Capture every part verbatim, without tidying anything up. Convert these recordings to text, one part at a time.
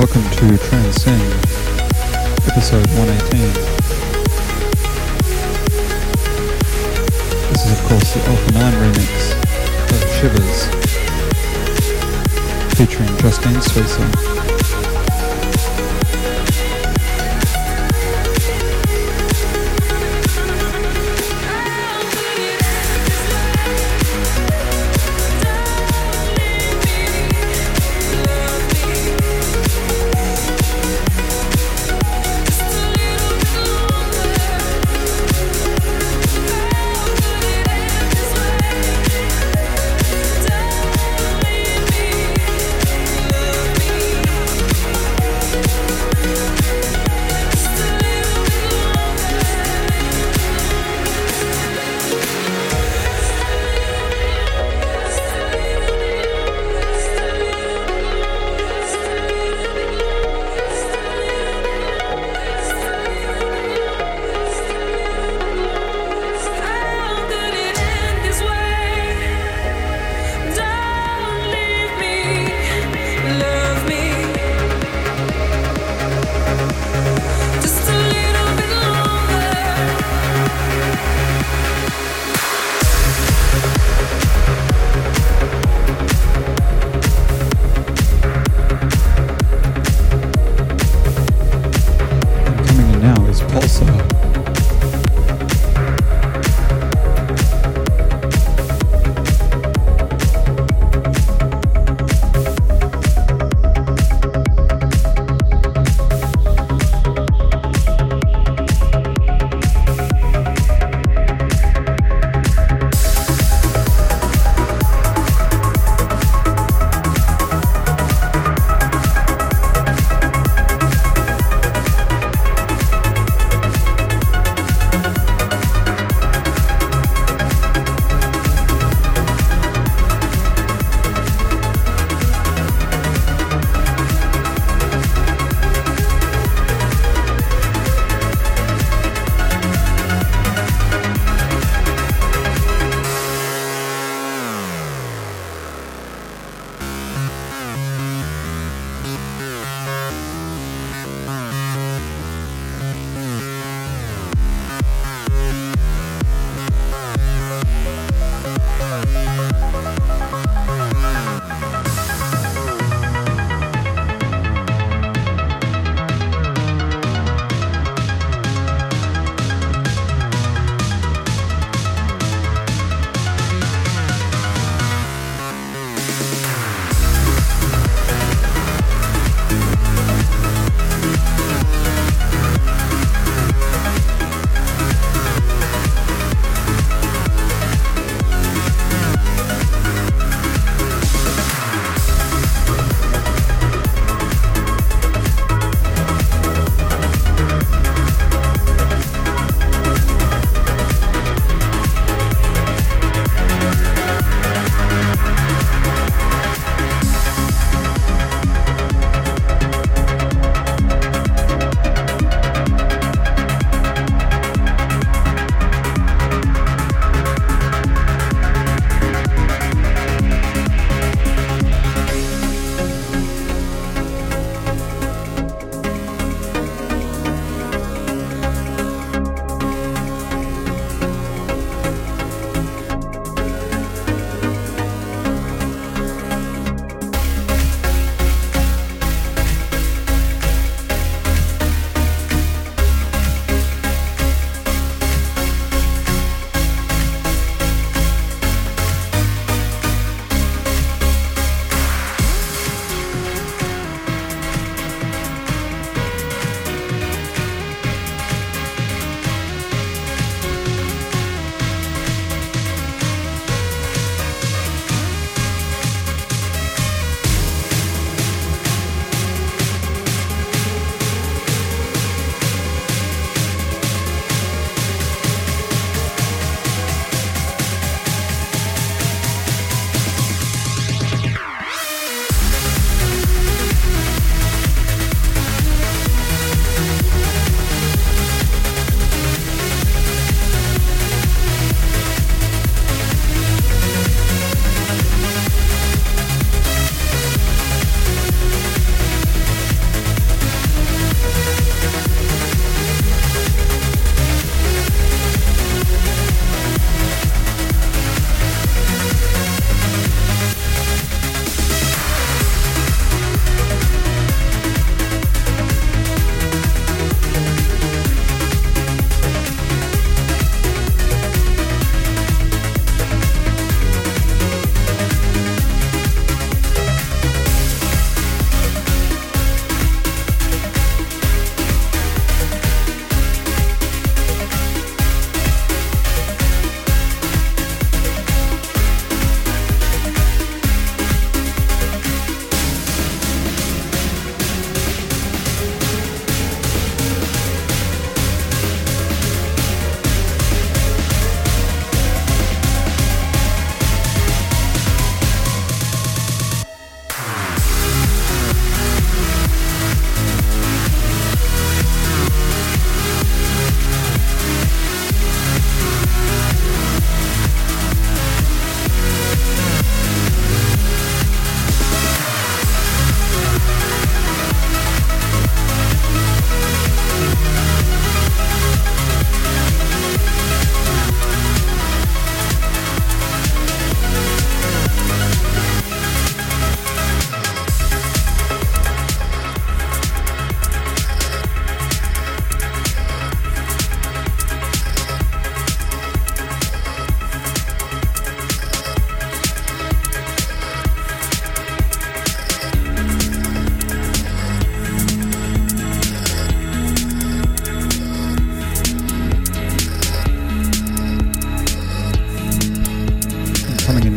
Welcome to Transcend, episode one eighteen. This is of course the Alpha nine remix of Shivers, featuring Justine Suica.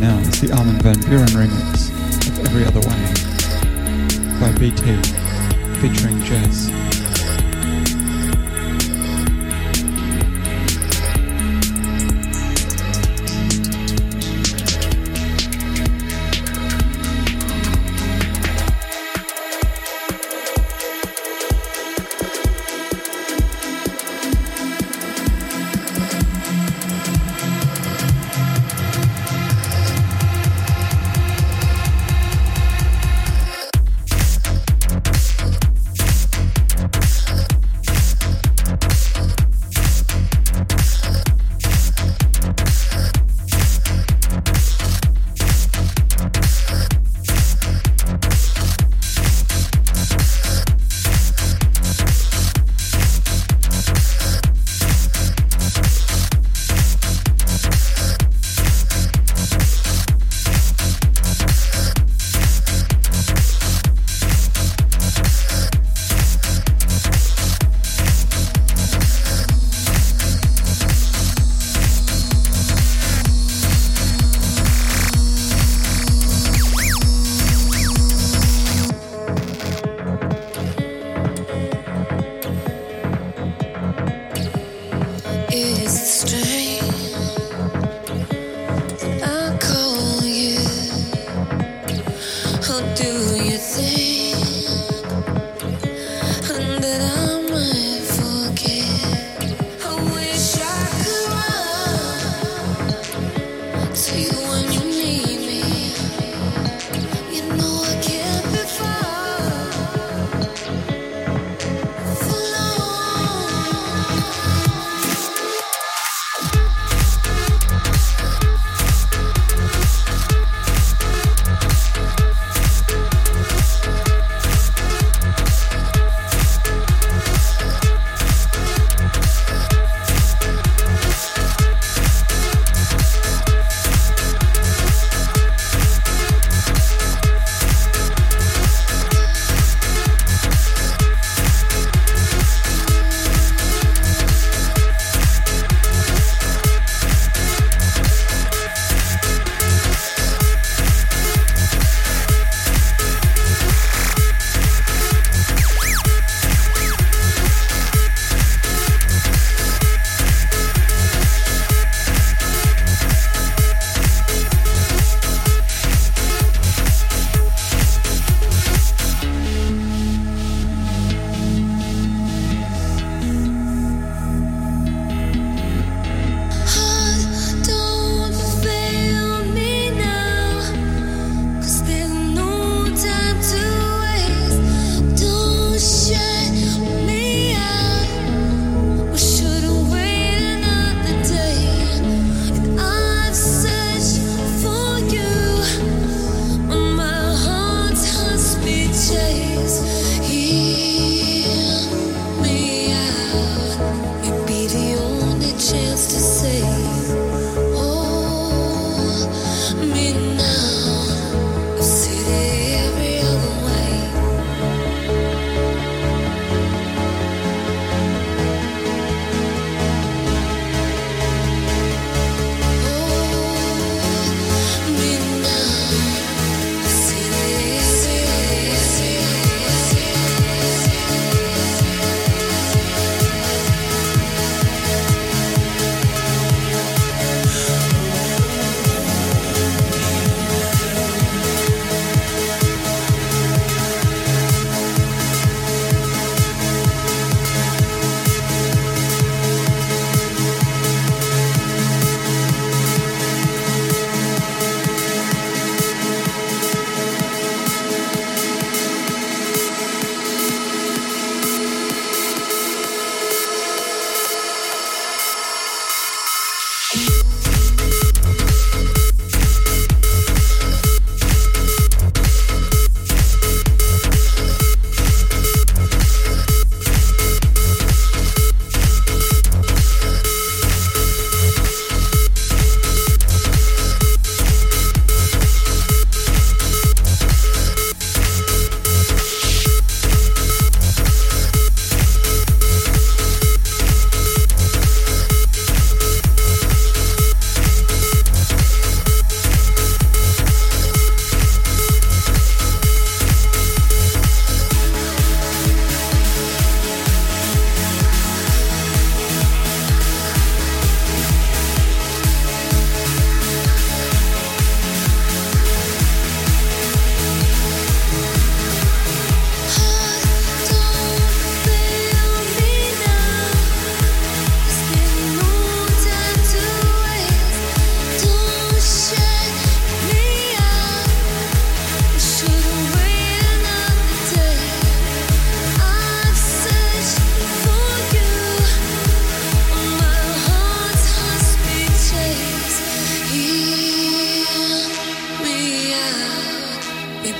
now is the Armin van Buuren remix of Every Other Way by B T, featuring Jazz.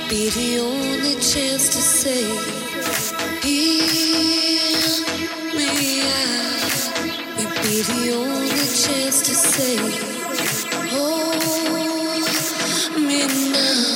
be the only chance to save. Hear me out. We'd be the only chance to save. Hold me now.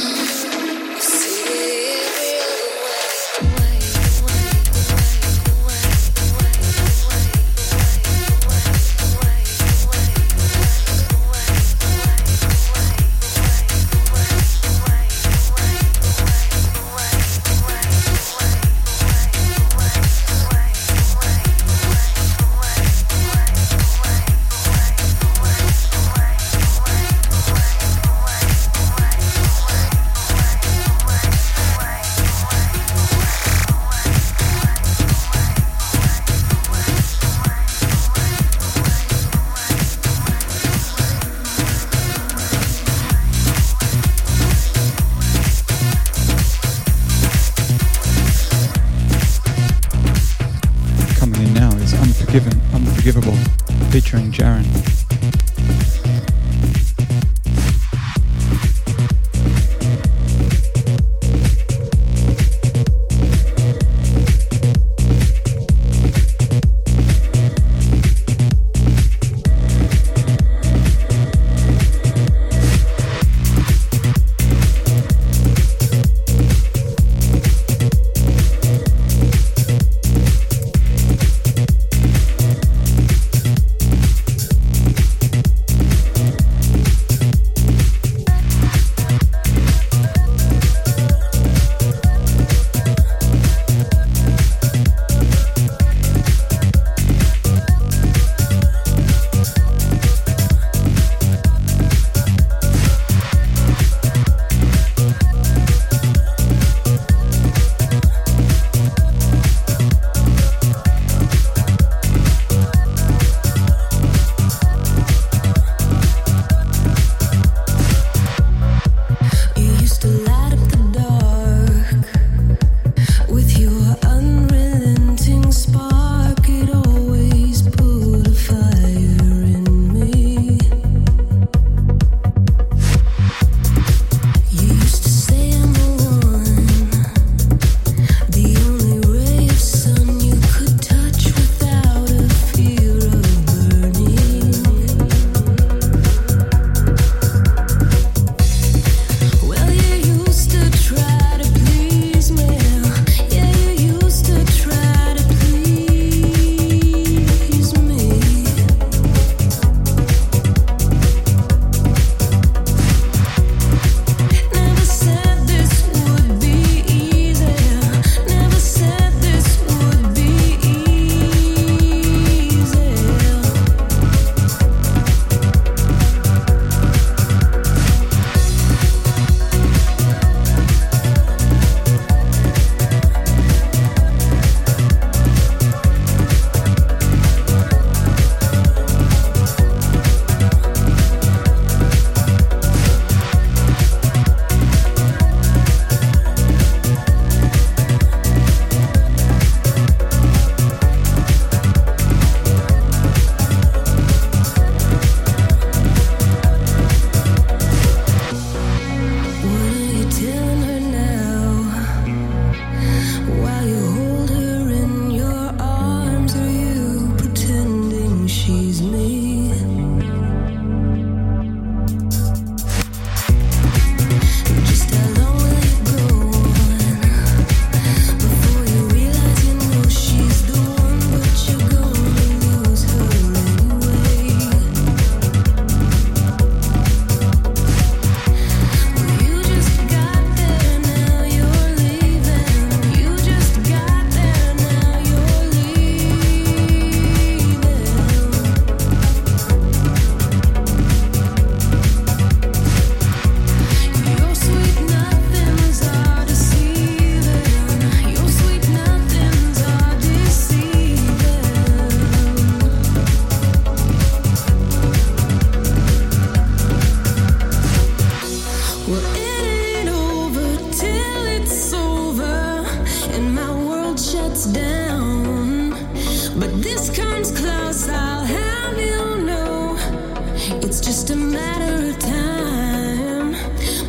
Just a matter of time,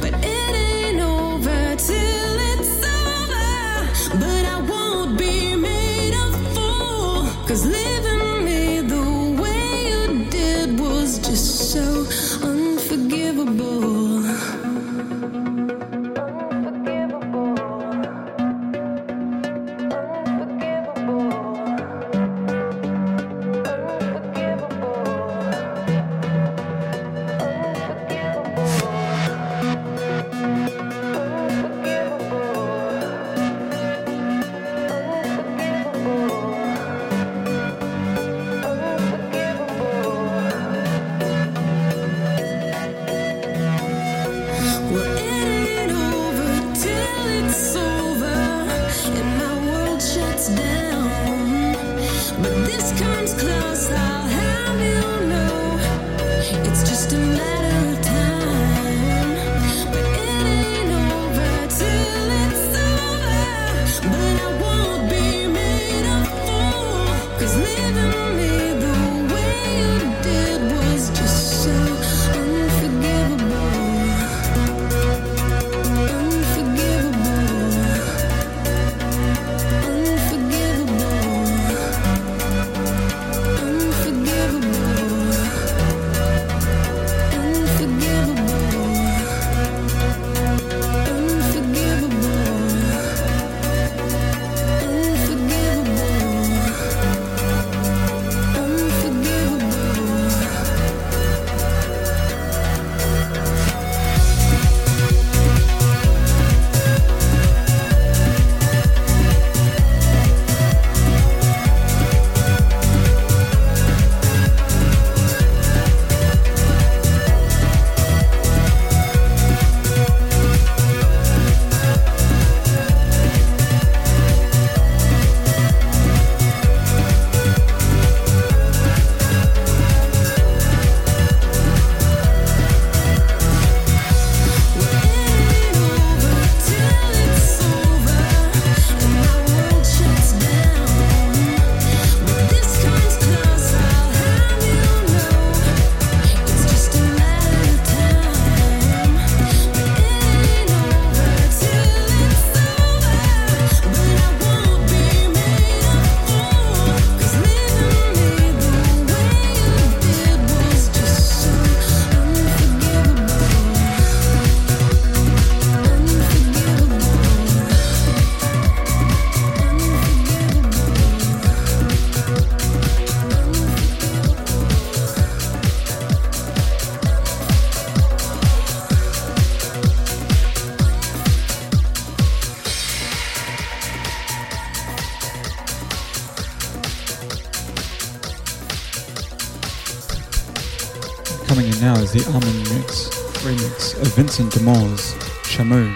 but it ain't over till just so unforgivable. Unforgivable. Unforgivable. Unforgivable. Unforgivable. The Armin mix, remix of Vincent D'Amour's Chameau.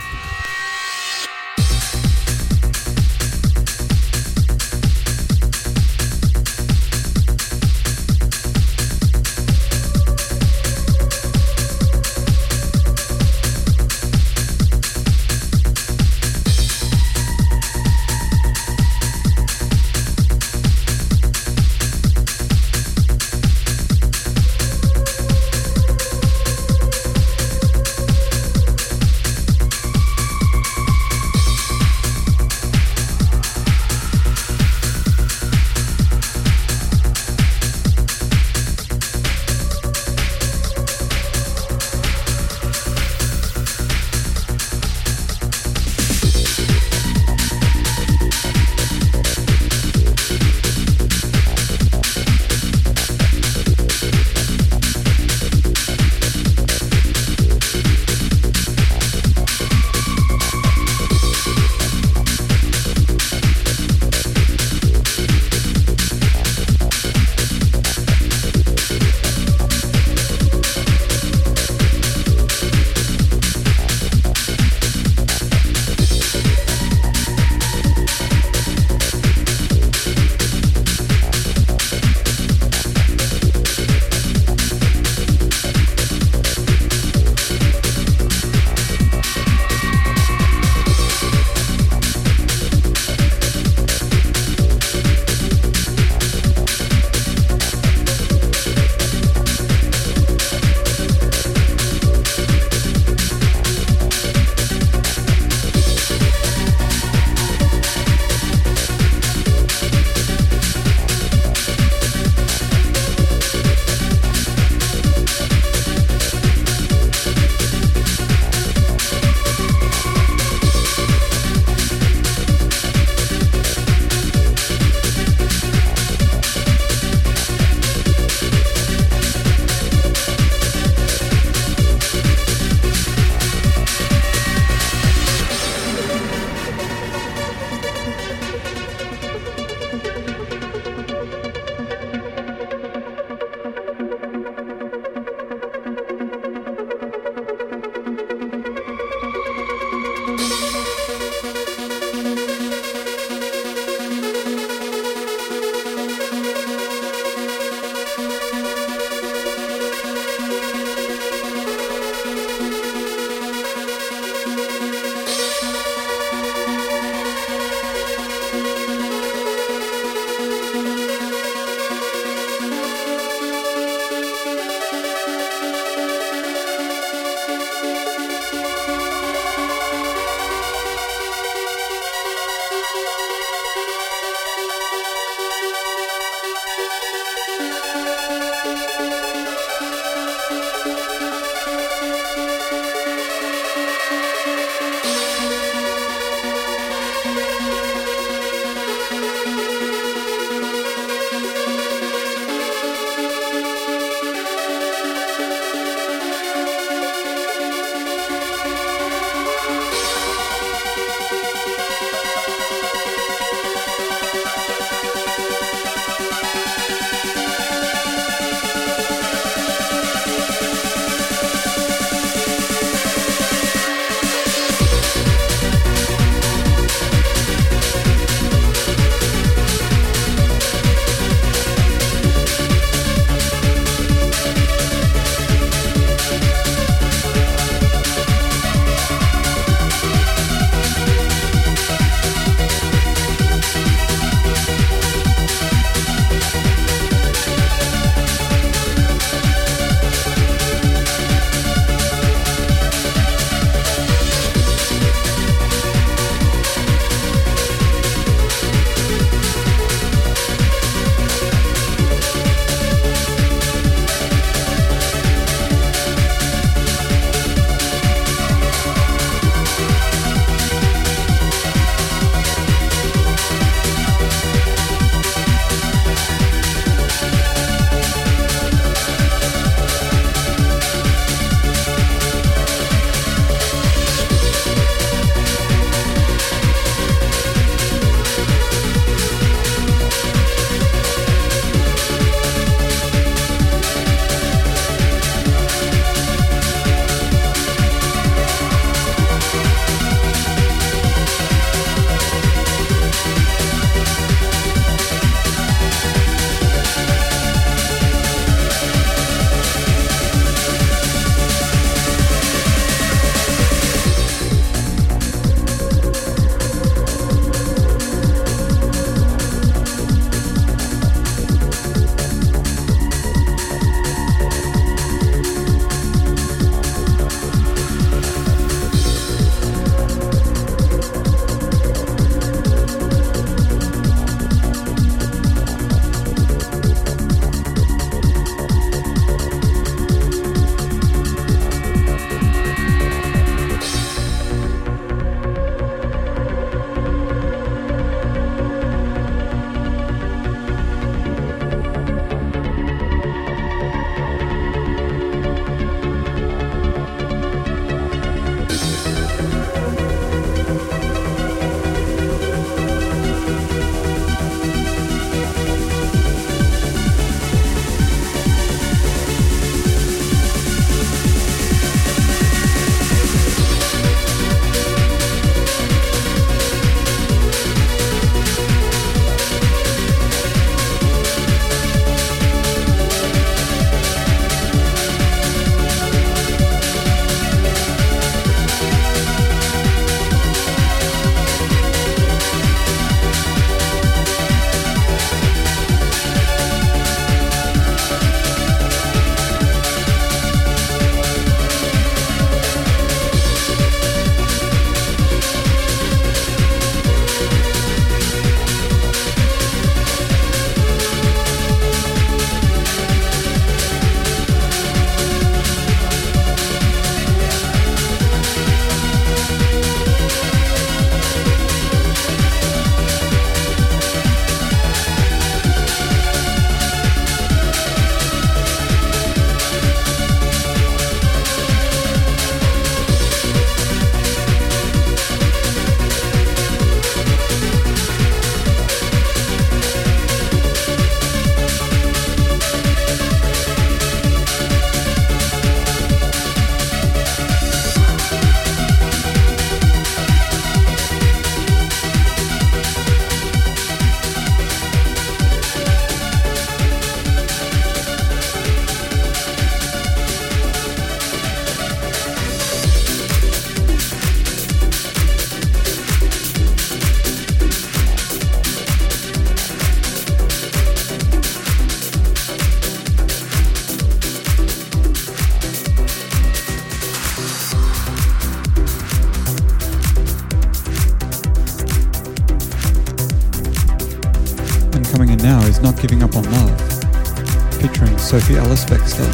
Giving Up on Love, featuring Sophie Alice Baxter.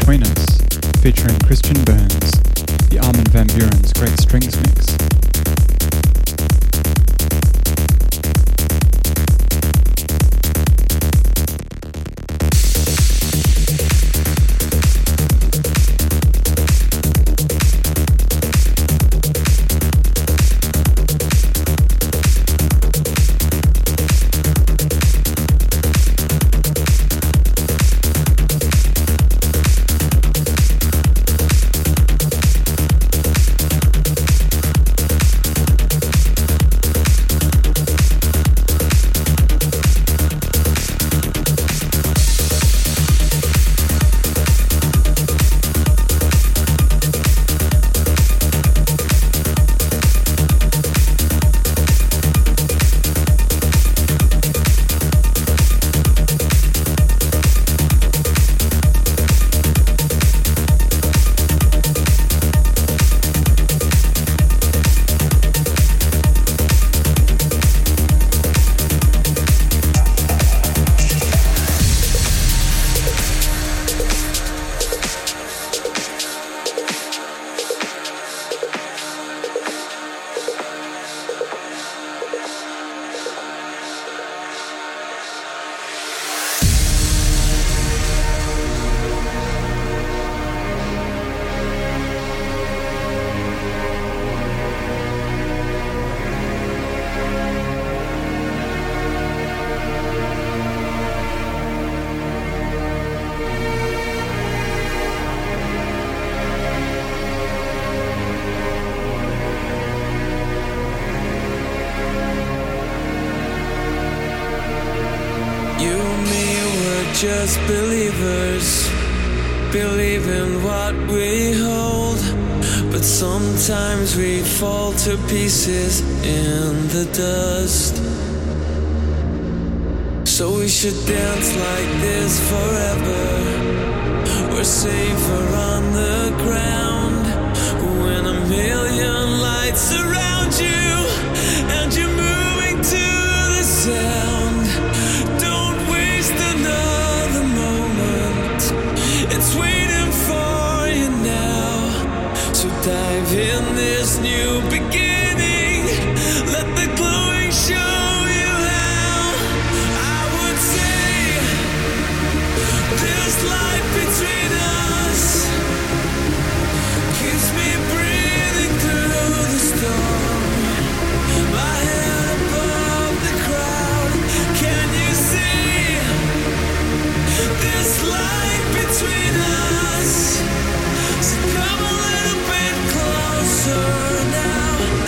Between Us, featuring Christian Burns, the Armin van Buuren's Great Strings mix. Just believers, believe in what we hold, but sometimes we fall to pieces in the dust. So we should dance like this forever. We're safer on the ground when a million lights surround you and you're moving to the sound. Don't waste another. It's waiting for you now. So dive in this new beginning. Let the glowing show you how. I would say this light between us keeps me breathing through the storm. My head above the crowd. Can you see this light between us? So come a little bit closer now.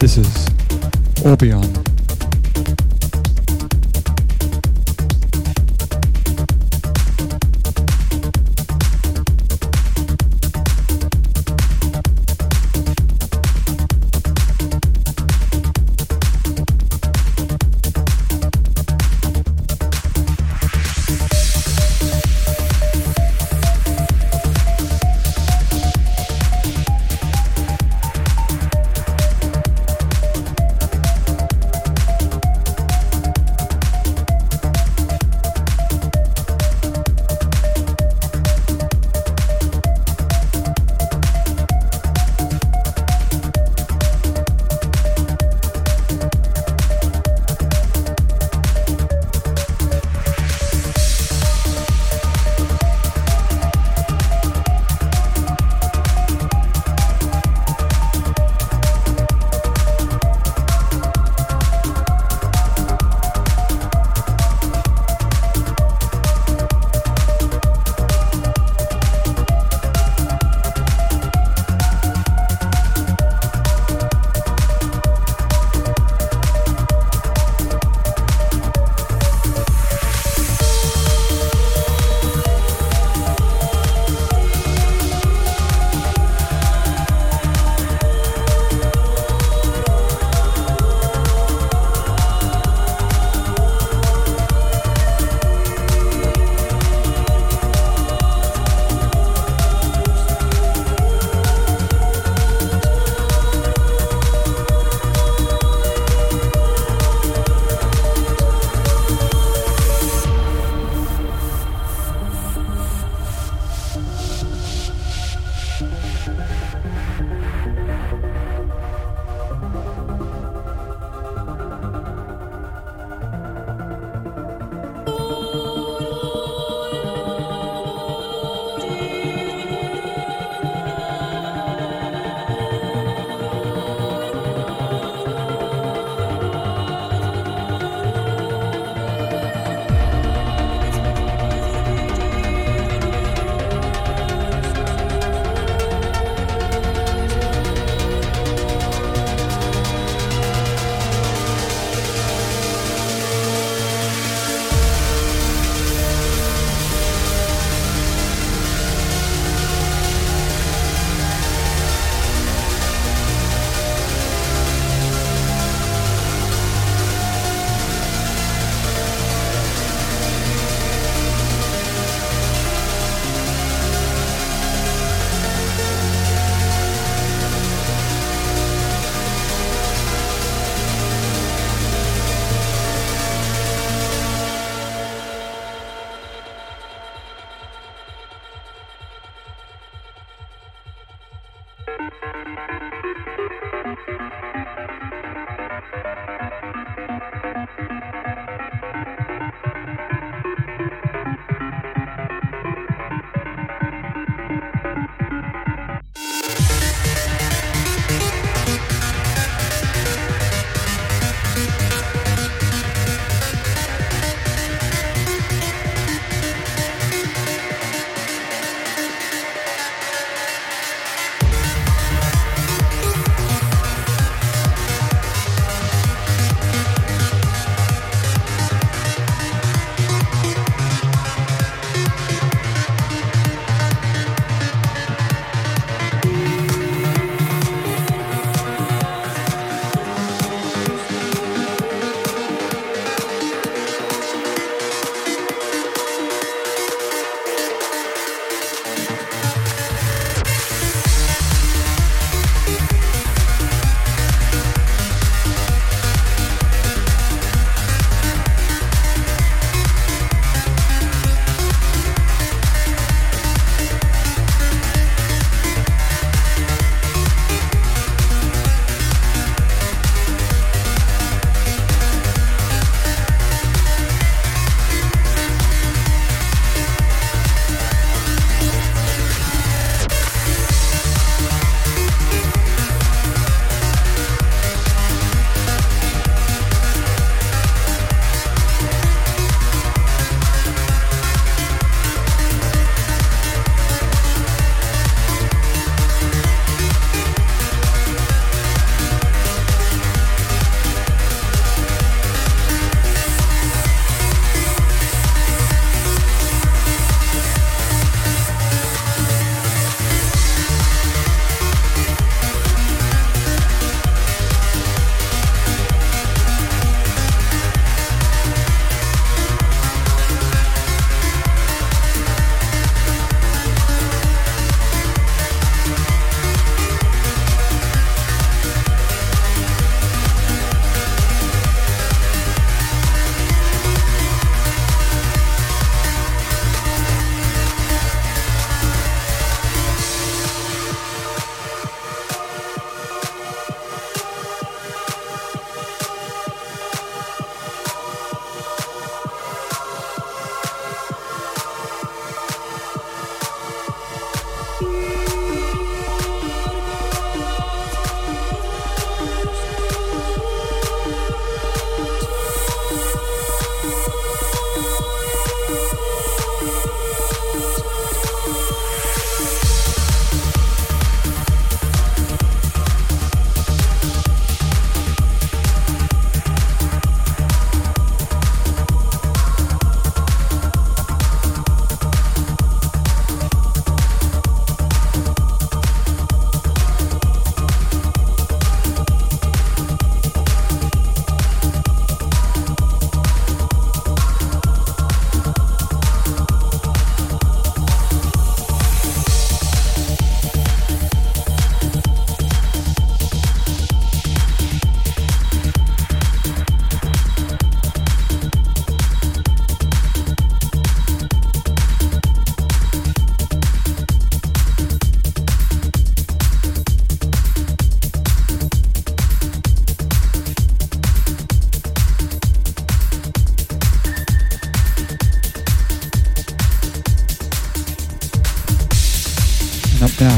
This is Orbion.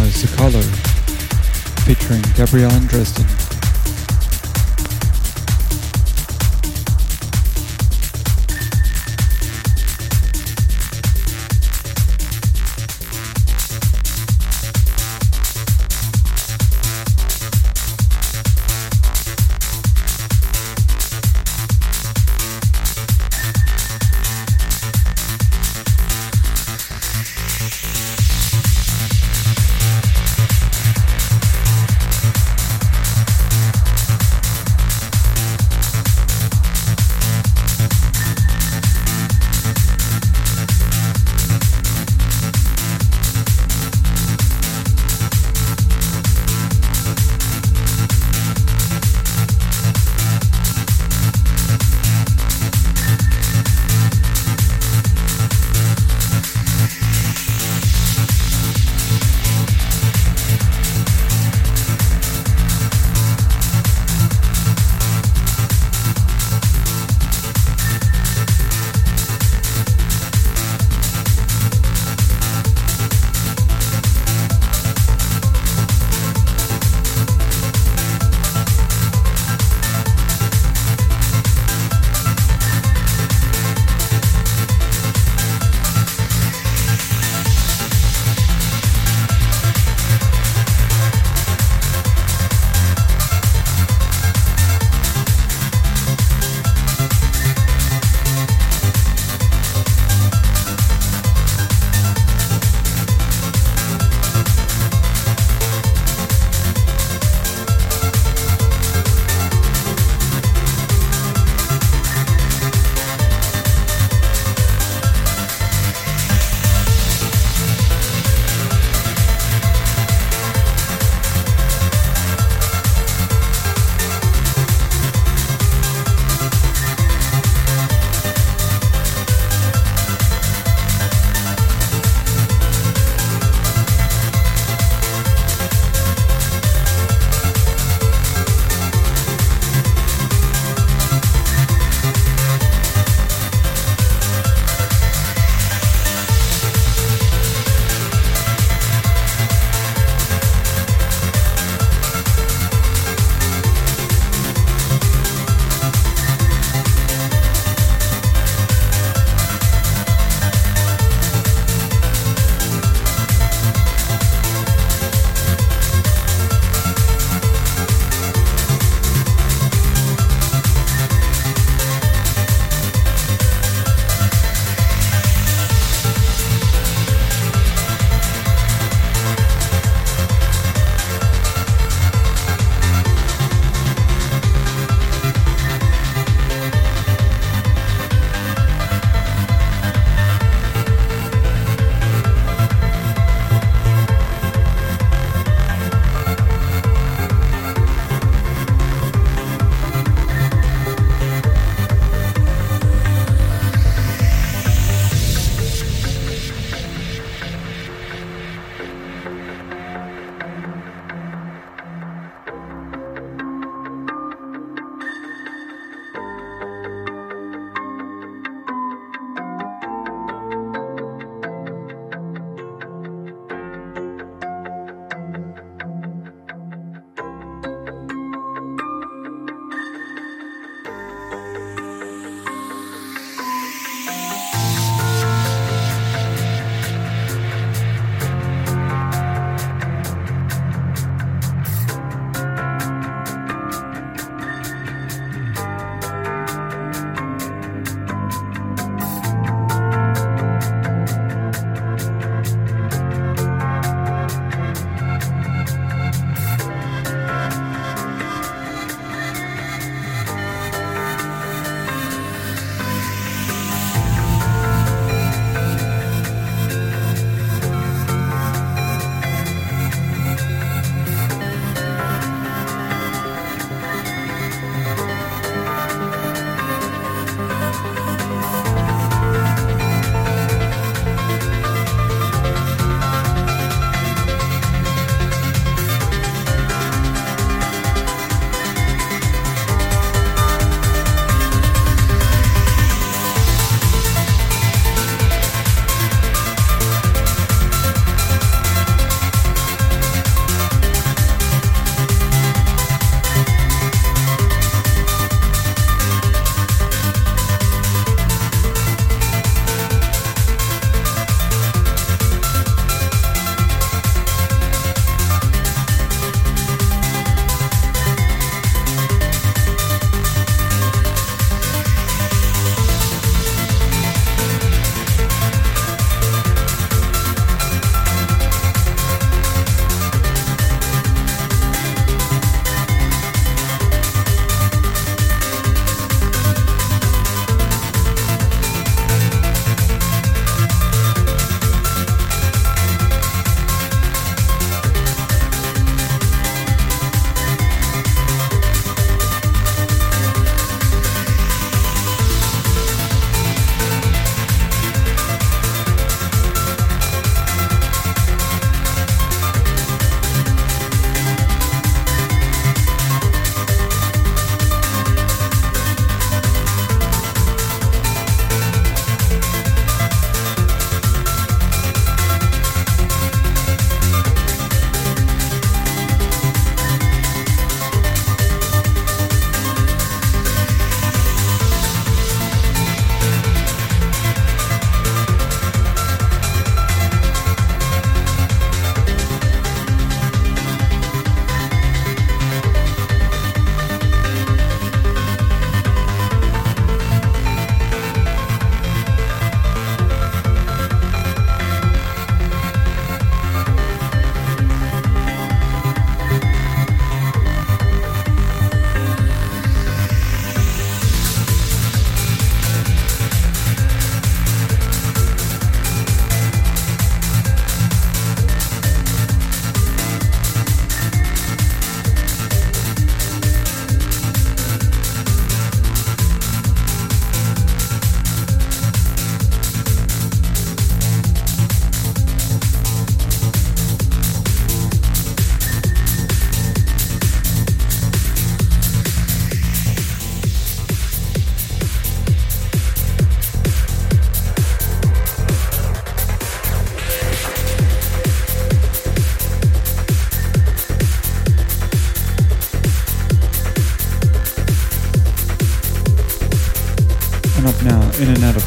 is The Color, featuring Gabrielle Andresden.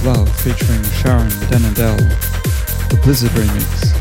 Love featuring Sharon Denadel, the Blizzard remix.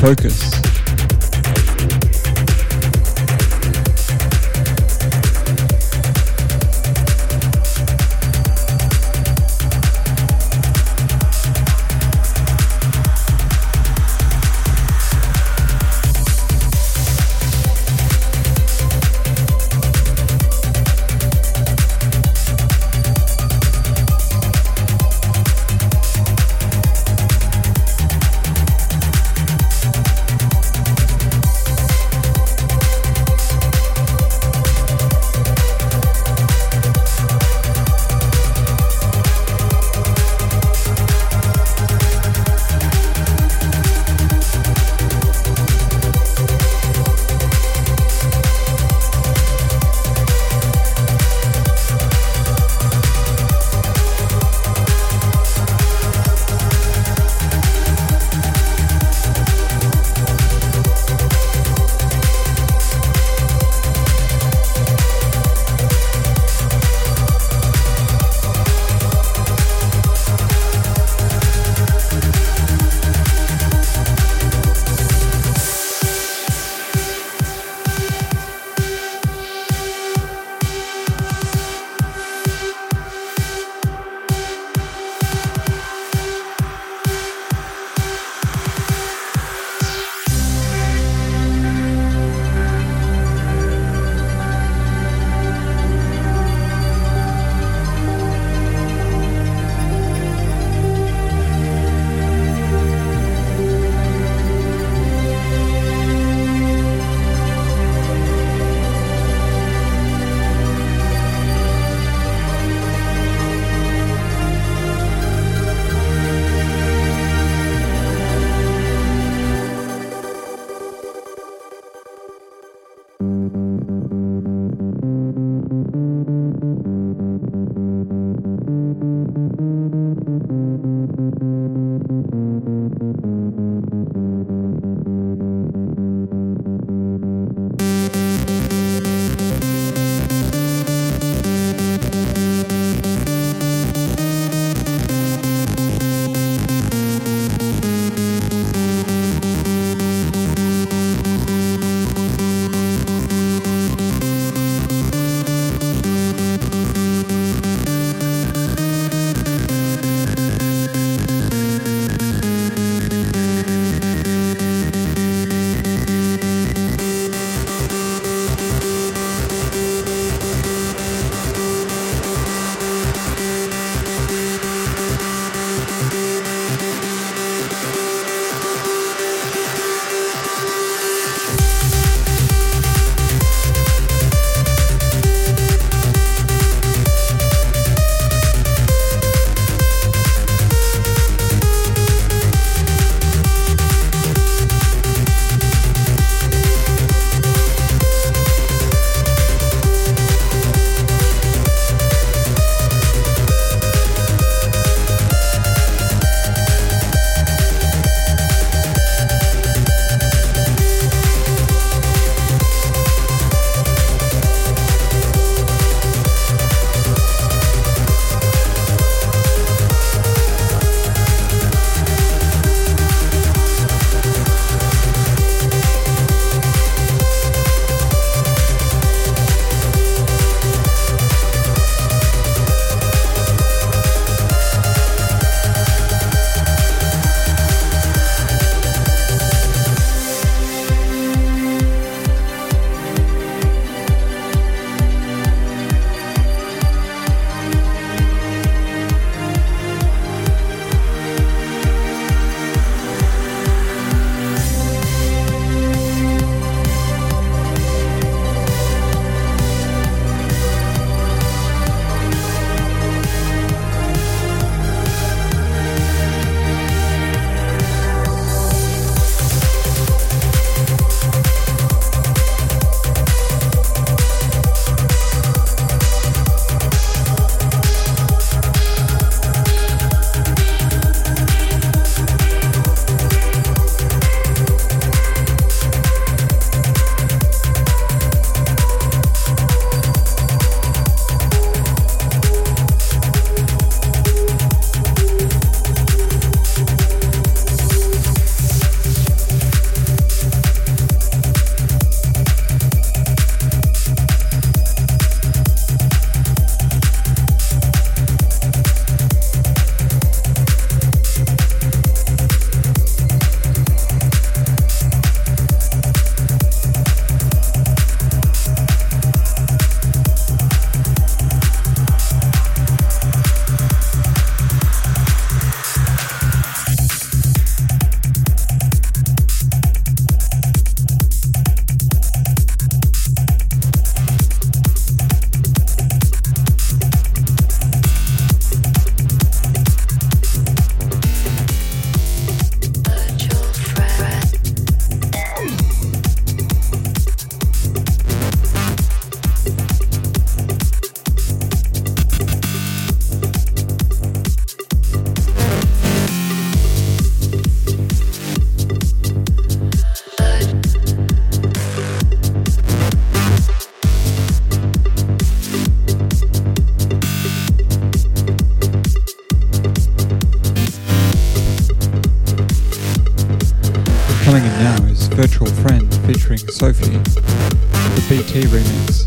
focus. featuring Sophie, the B T remix.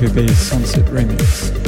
B two B Sunset Remix.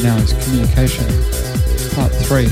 to now is Communication, Part three.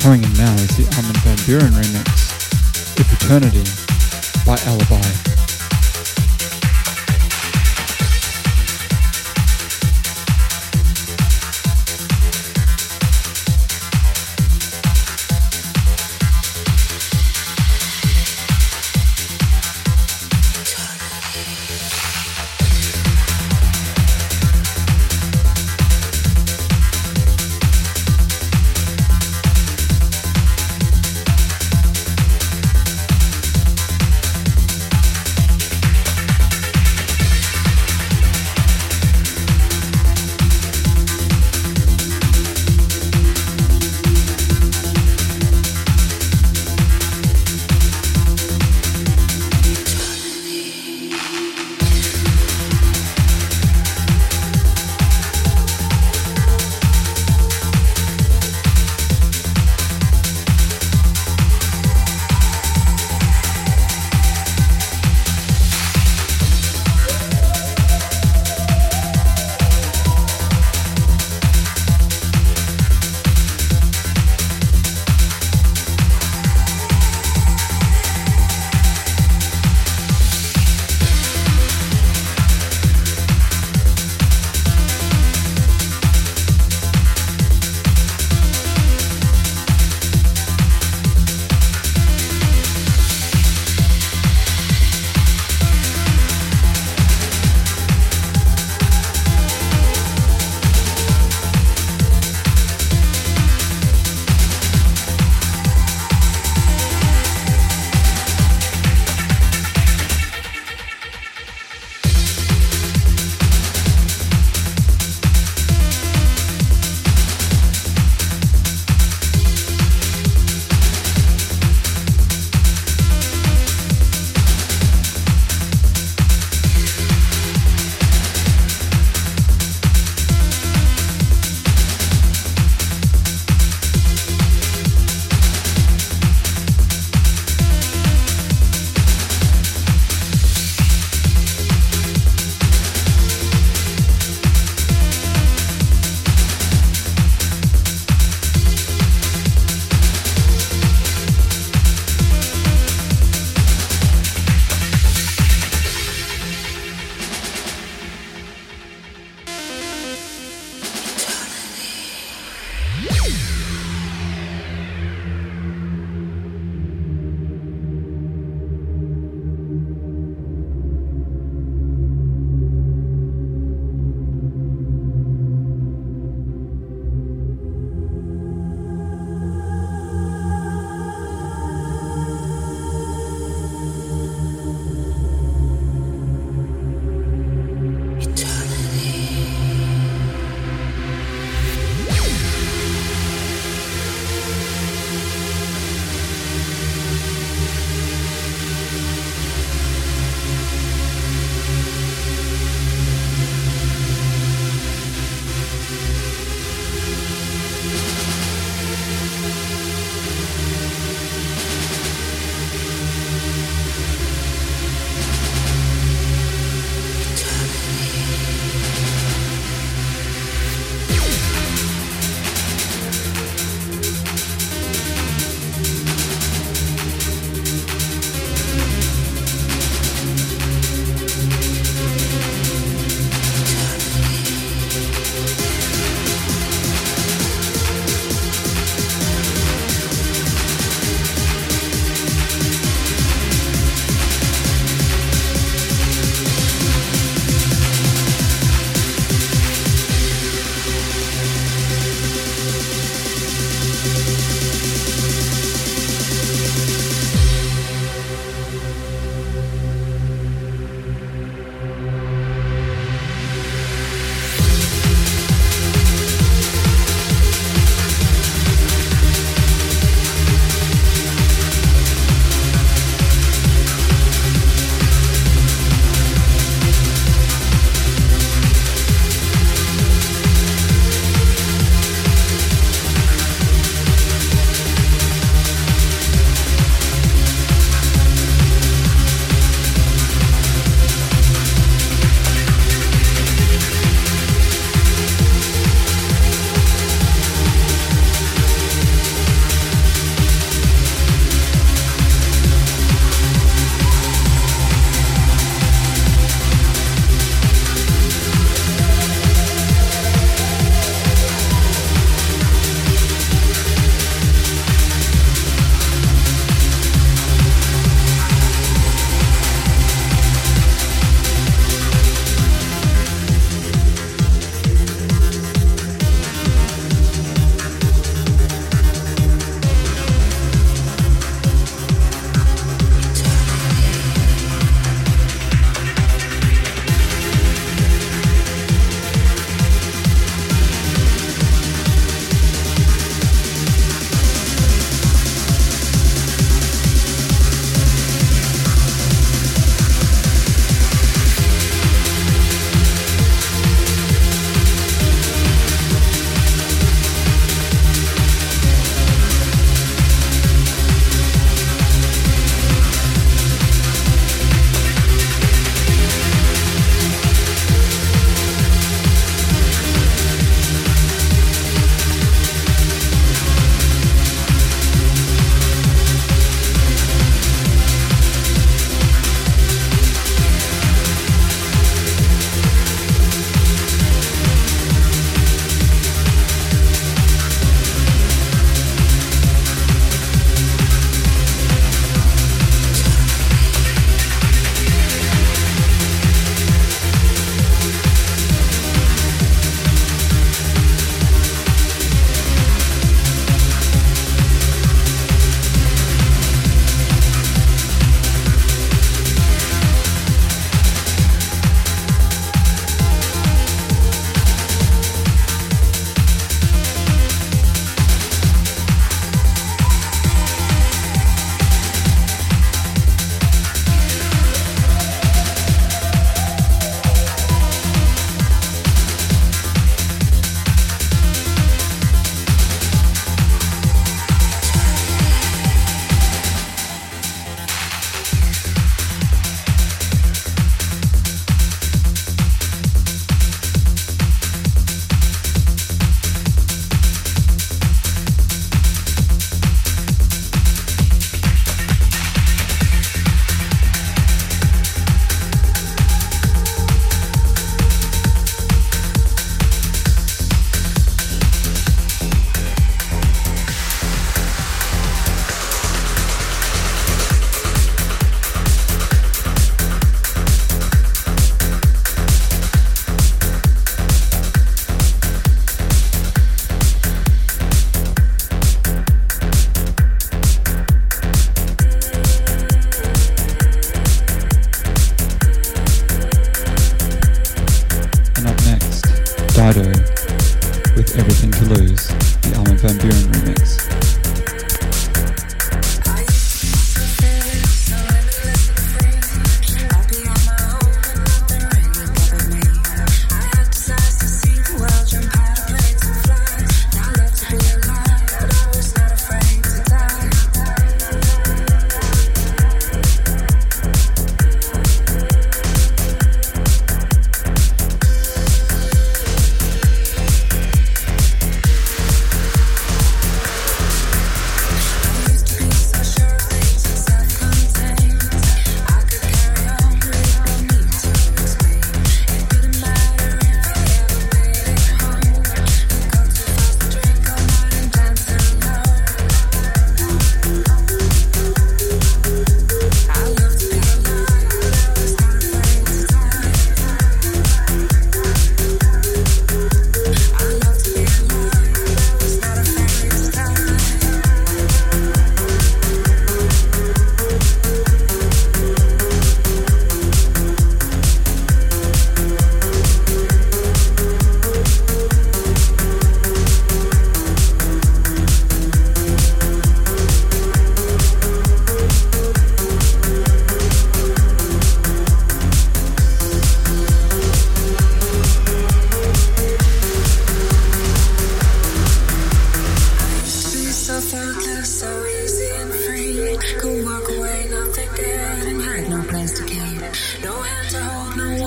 Coming in now is the Armin van Buuren remix of Eternity by Alibi.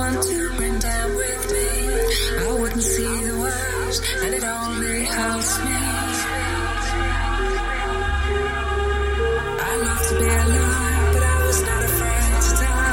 someone to bring down with me. I wouldn't see the worst, and it only helps me. I love to be alive, but I was not afraid to die.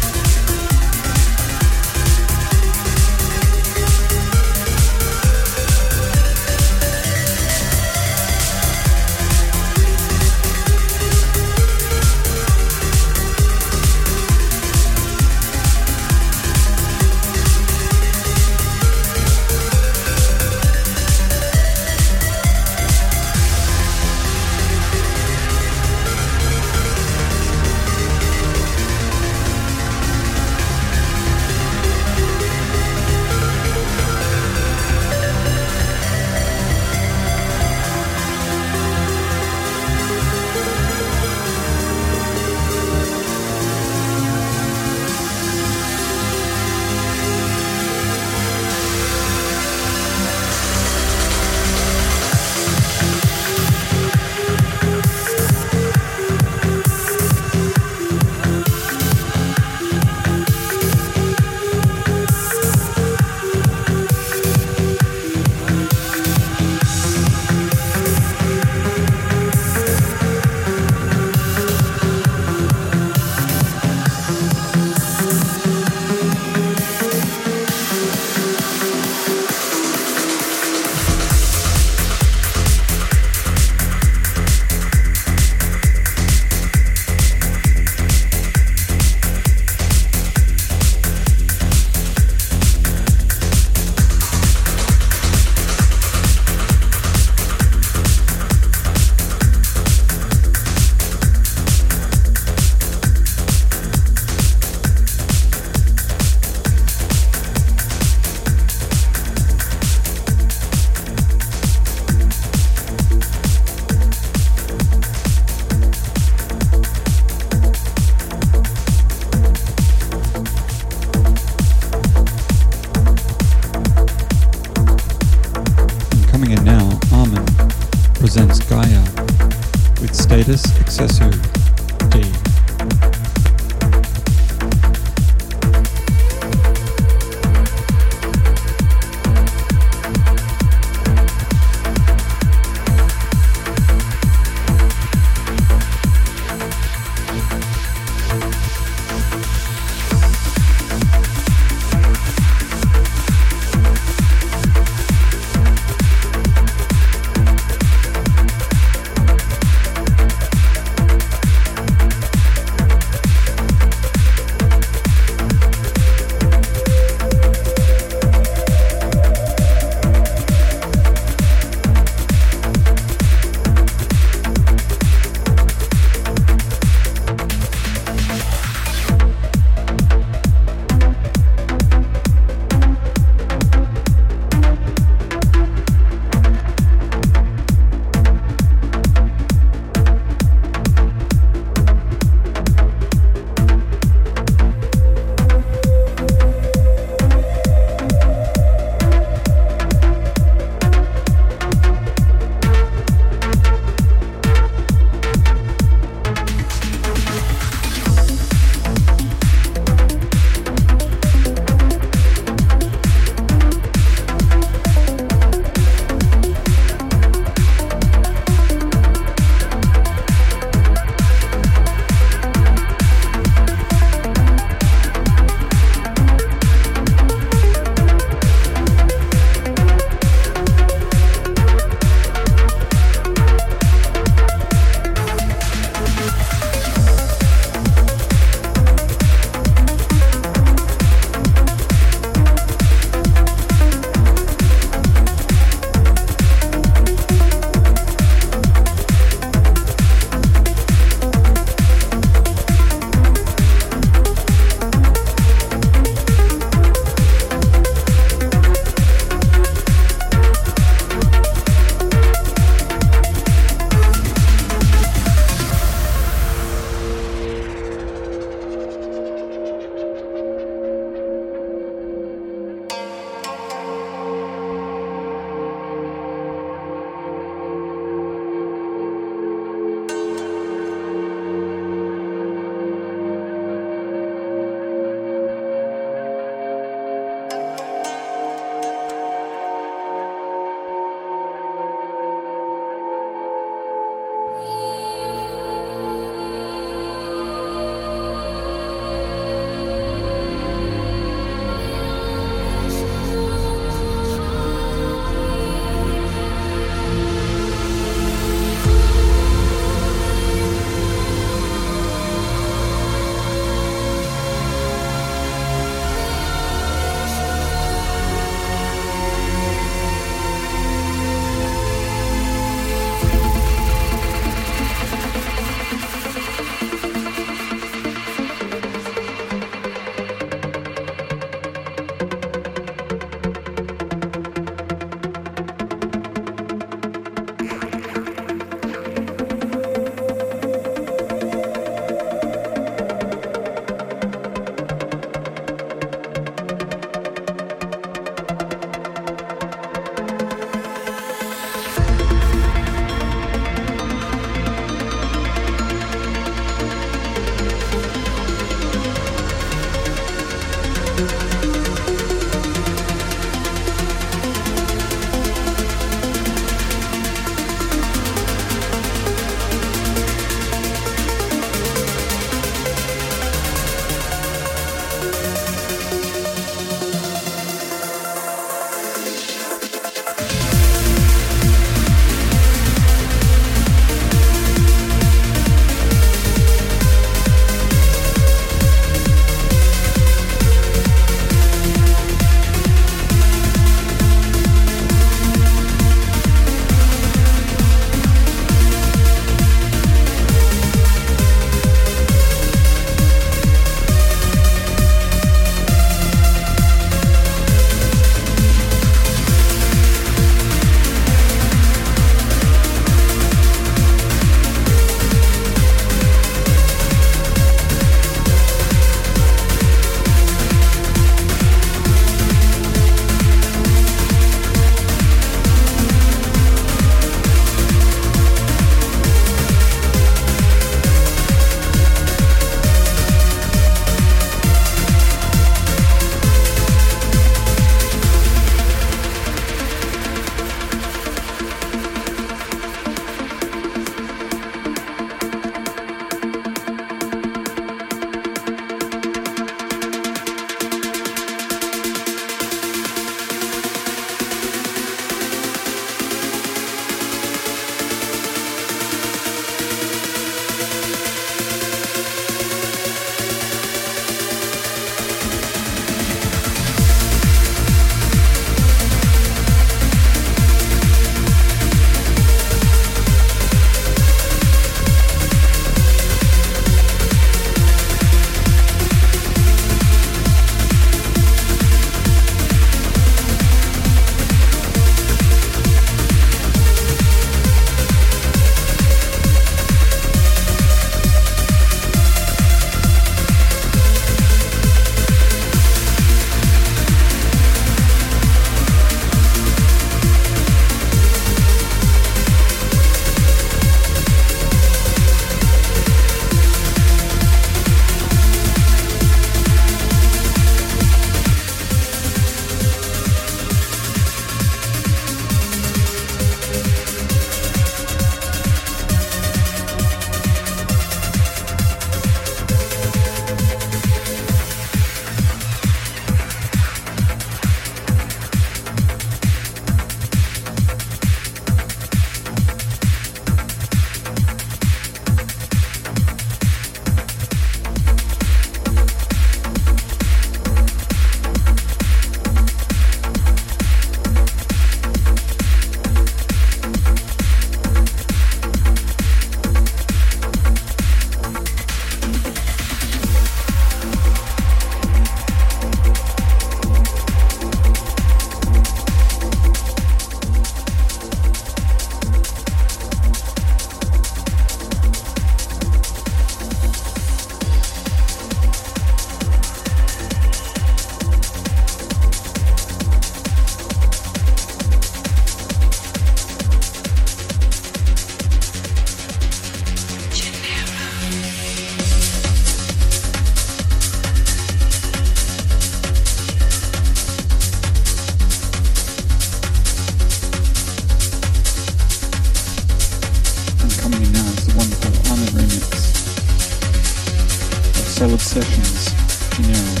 solid seconds, you know.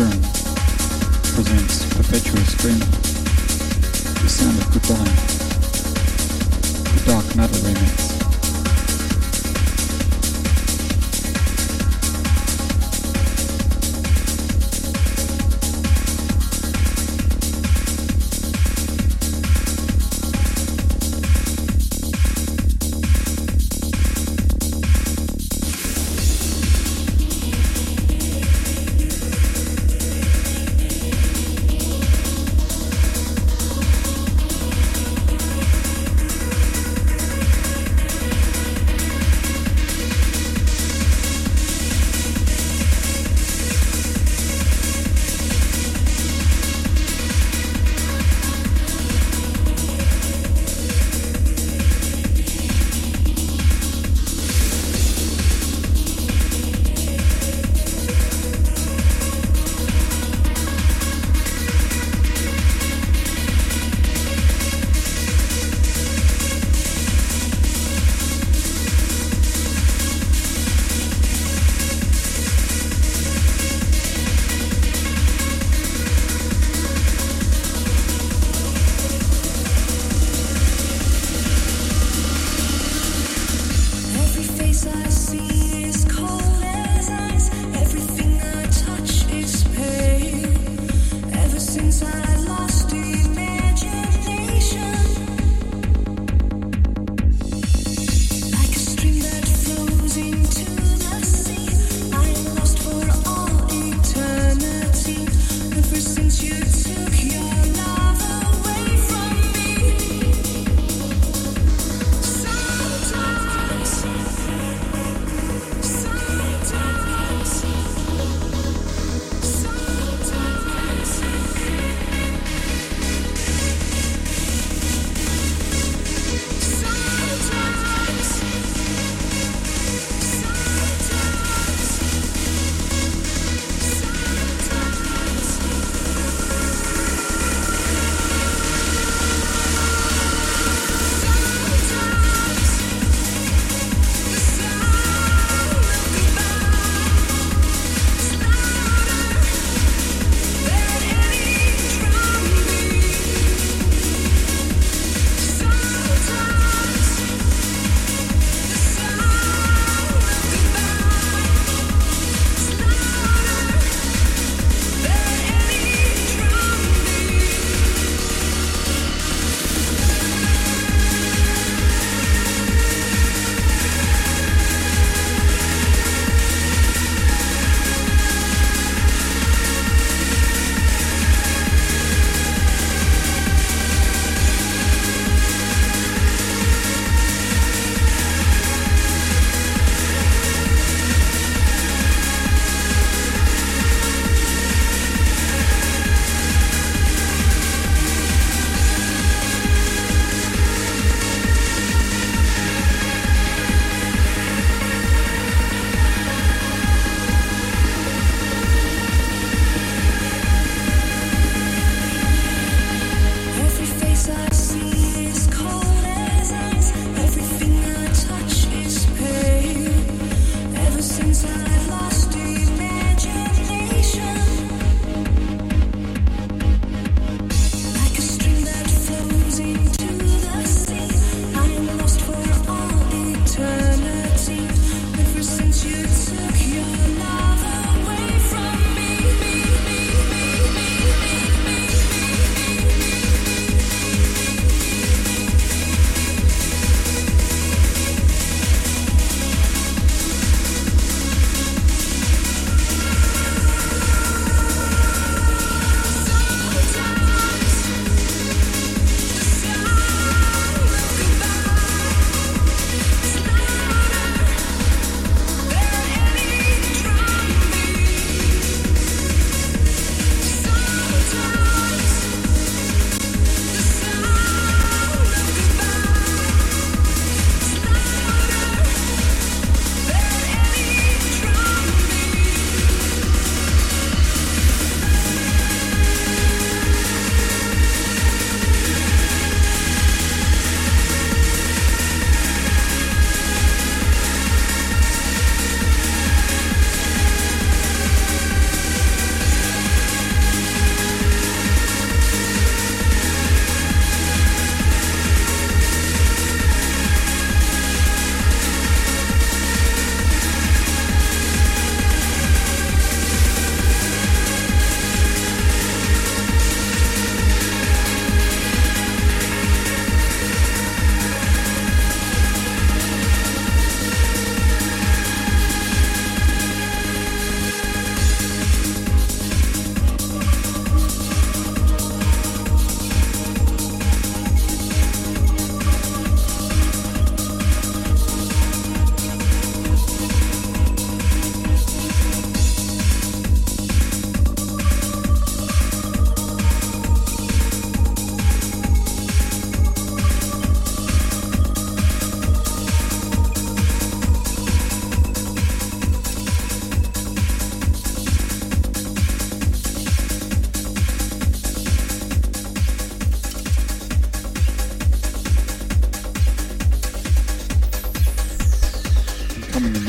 Buuren presents Perpetual Screaming, The Sound of Goodbye, the Dark Matter Remix.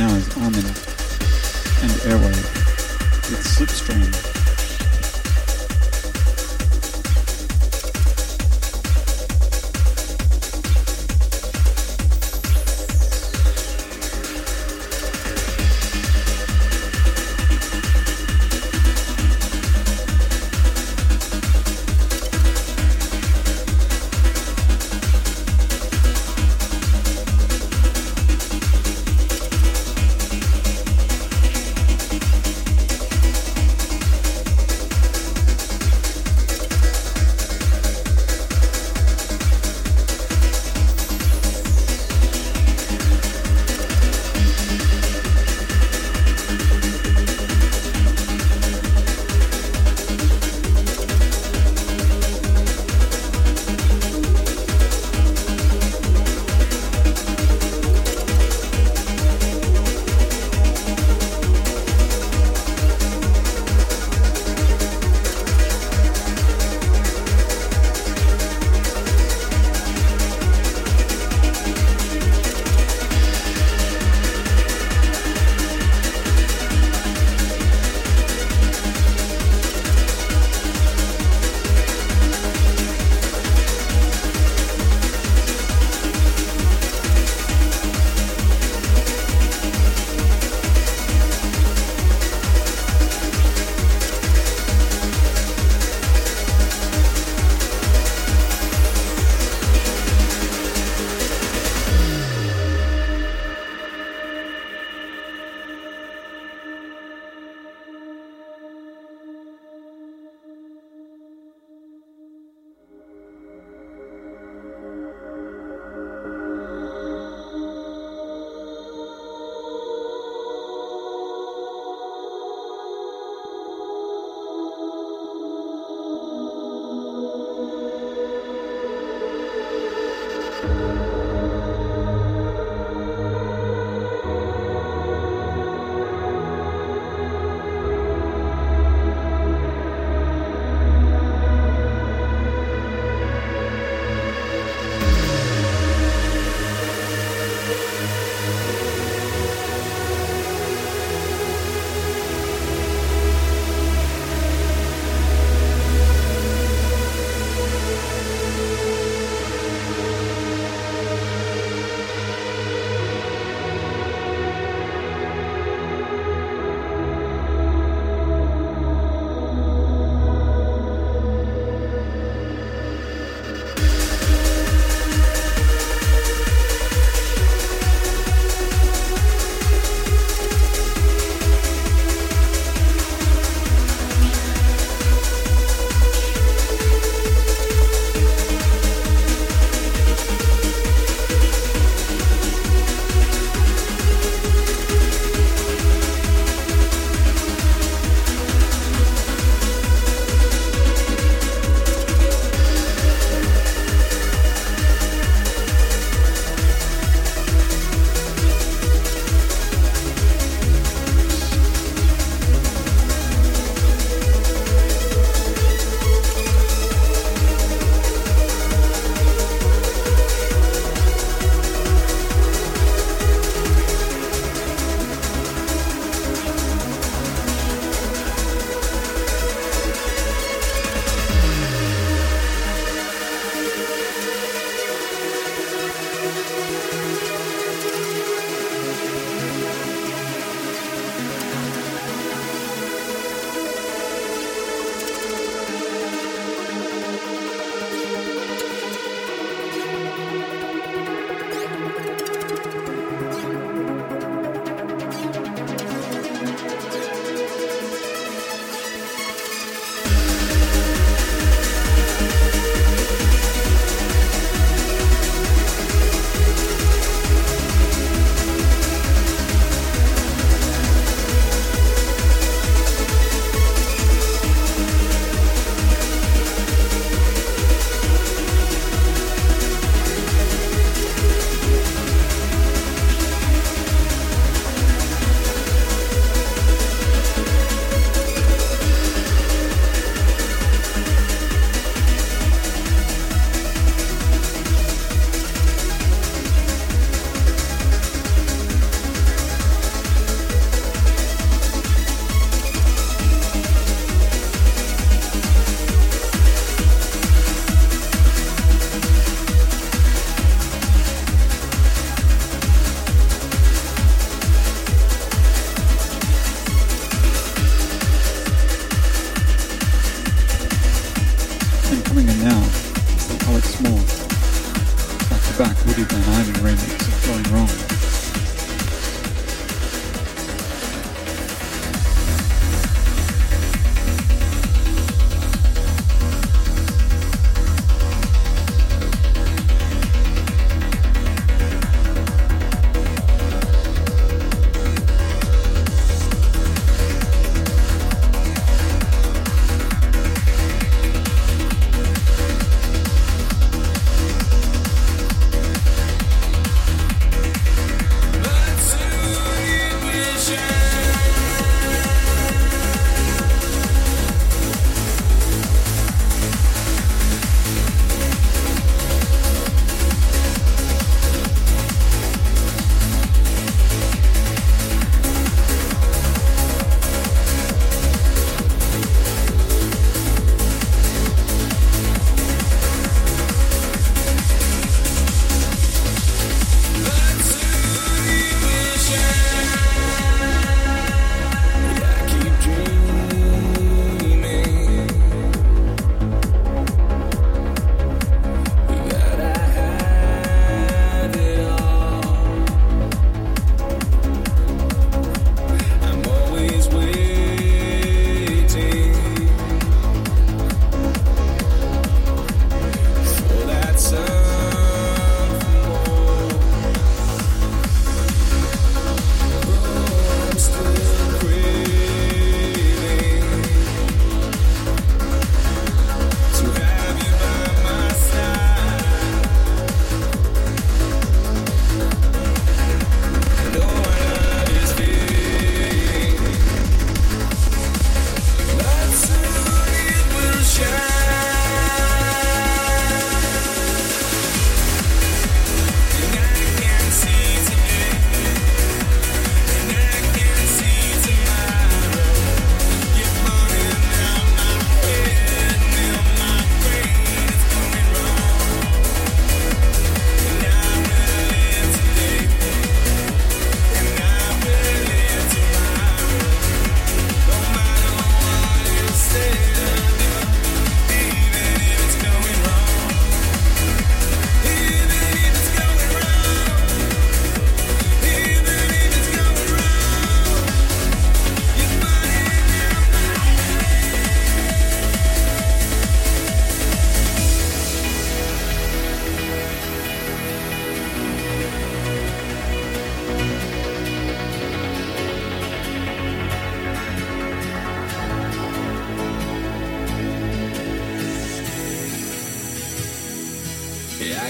now is almond and airwave with slipstream.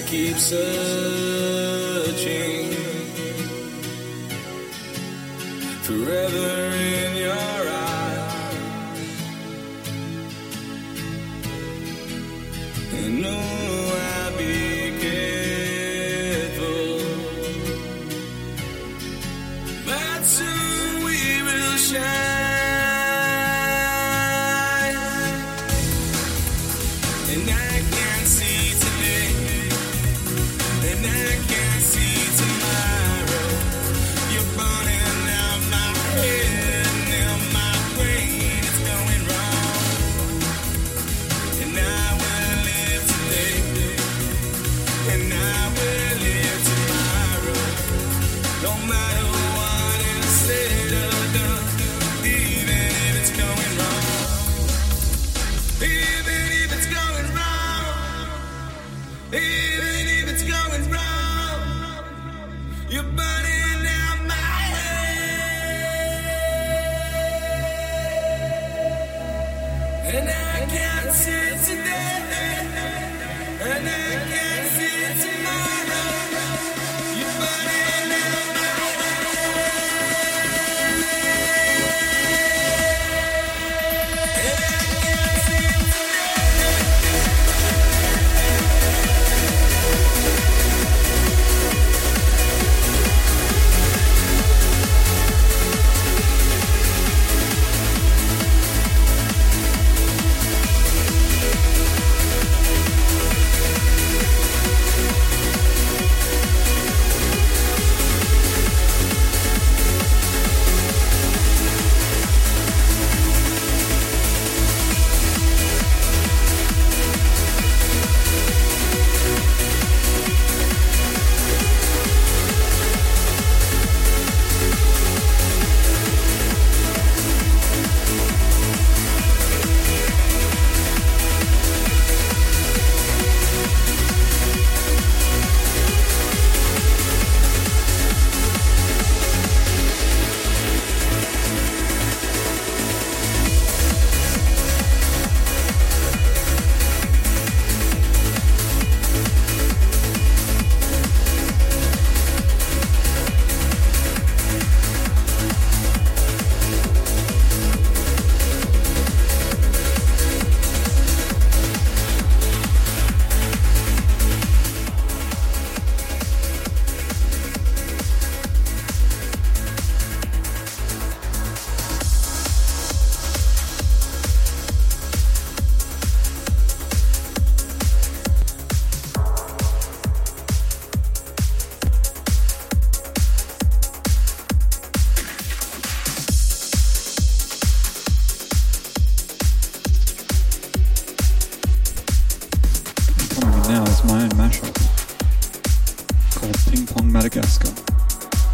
I keep searching forever in your eyes, and no, I'll be careful, but soon we will shine.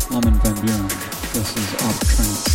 Armin van Buuren versus Art Trance.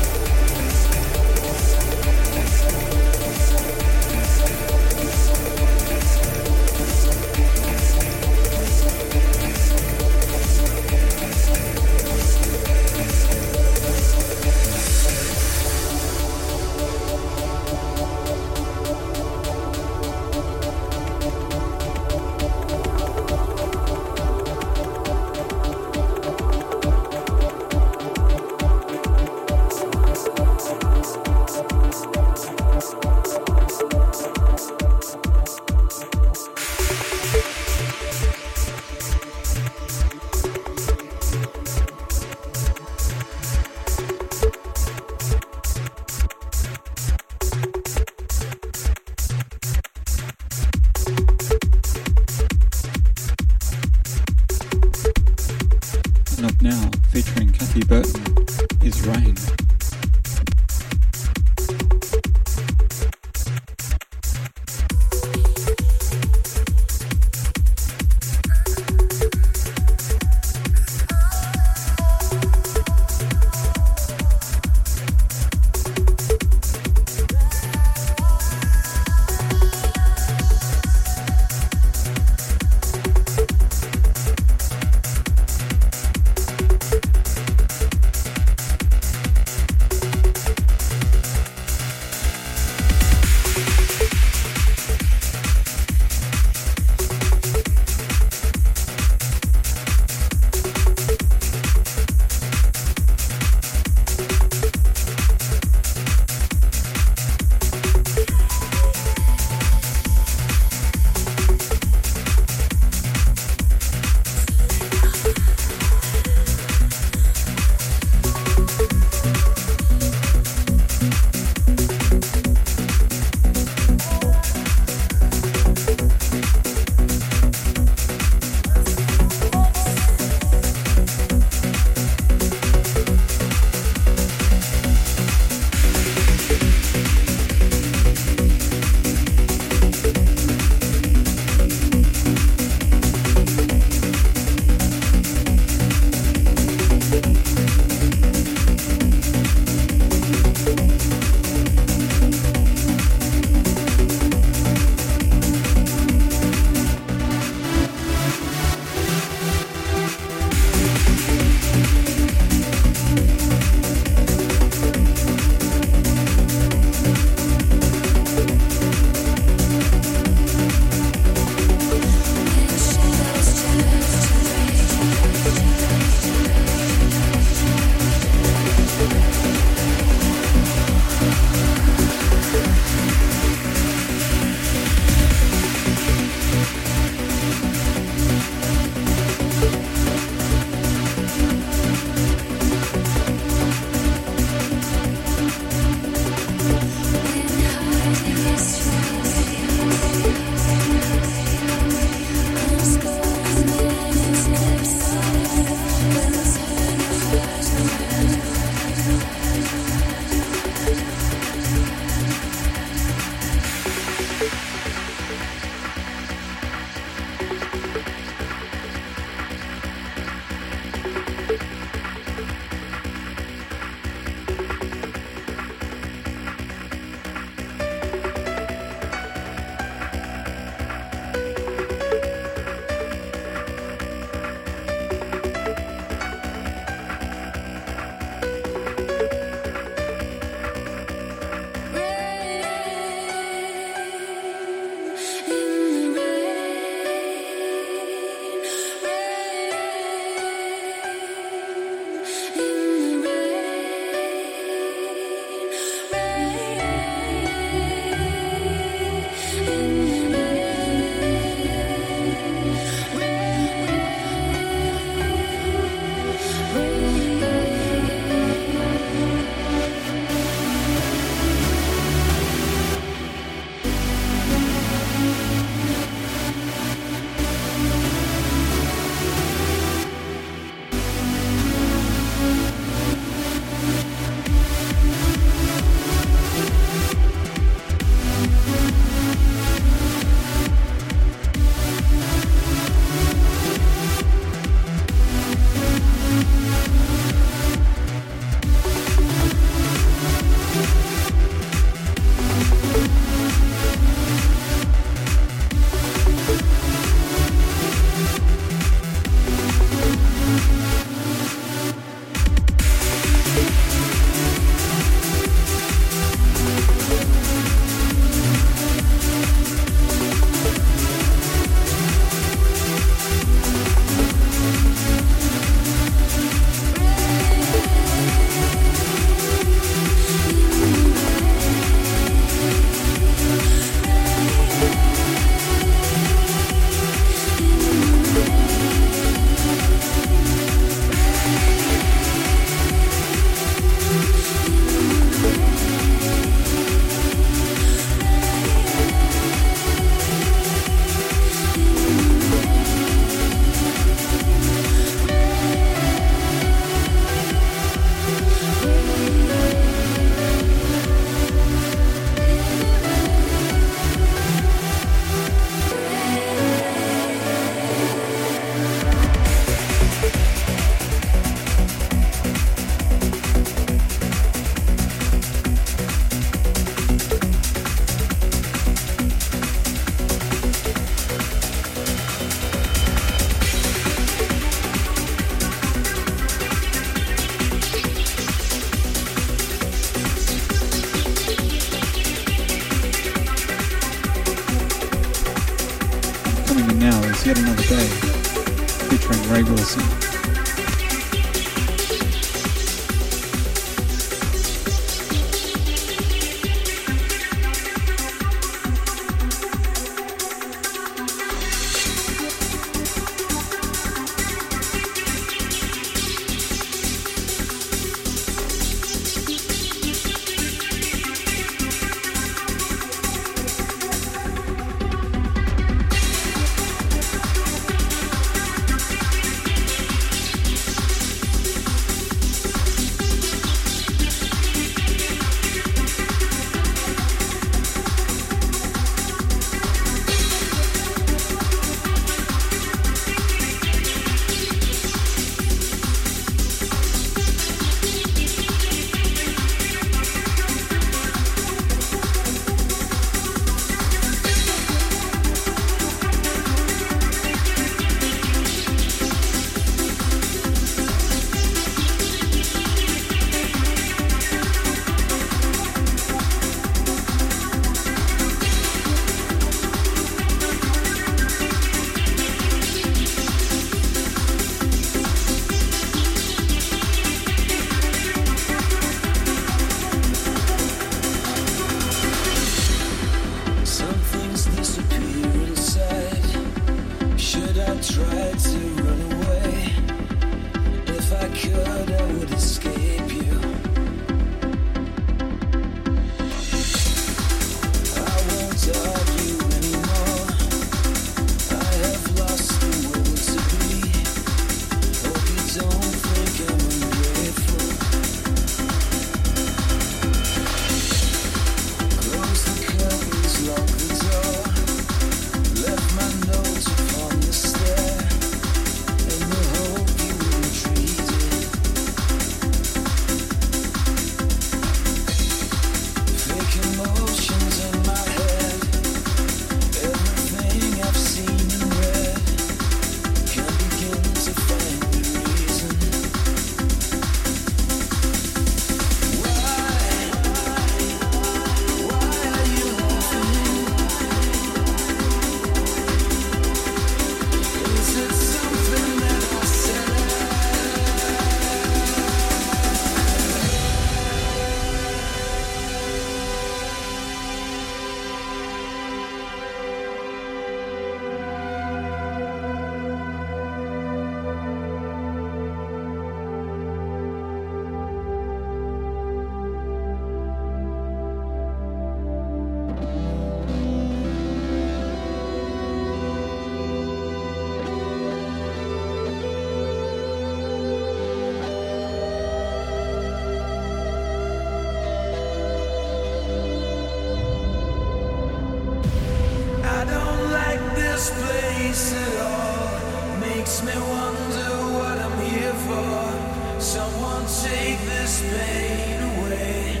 pain away,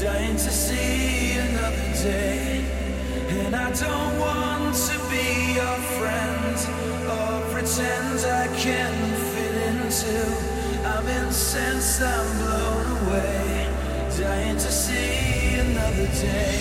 dying to see another day. And I don't want to be your friend or pretend I can fit into. I'm incensed, I'm blown away, dying to see another day.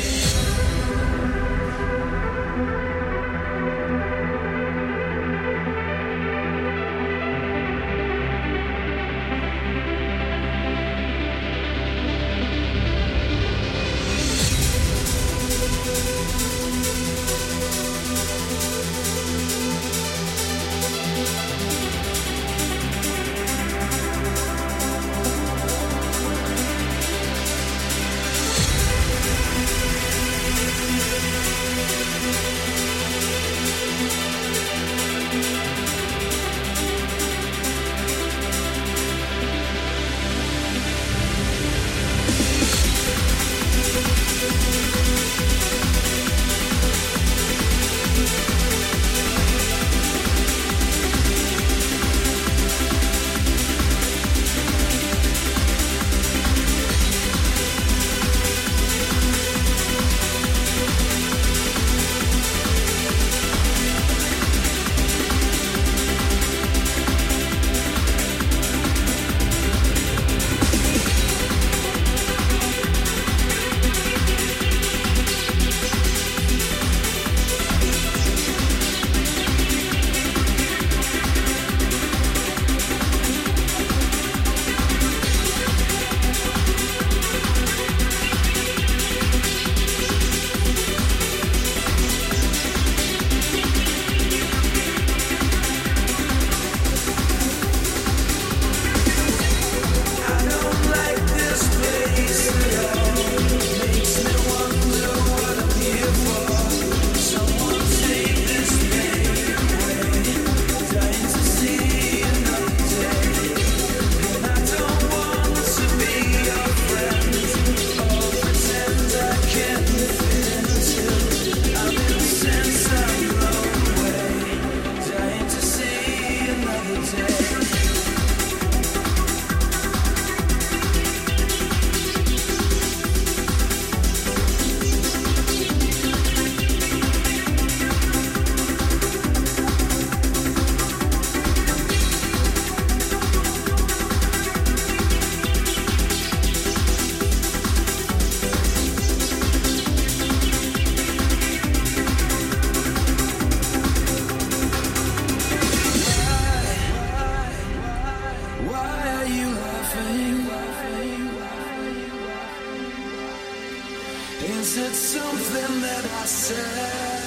Is it something that I said?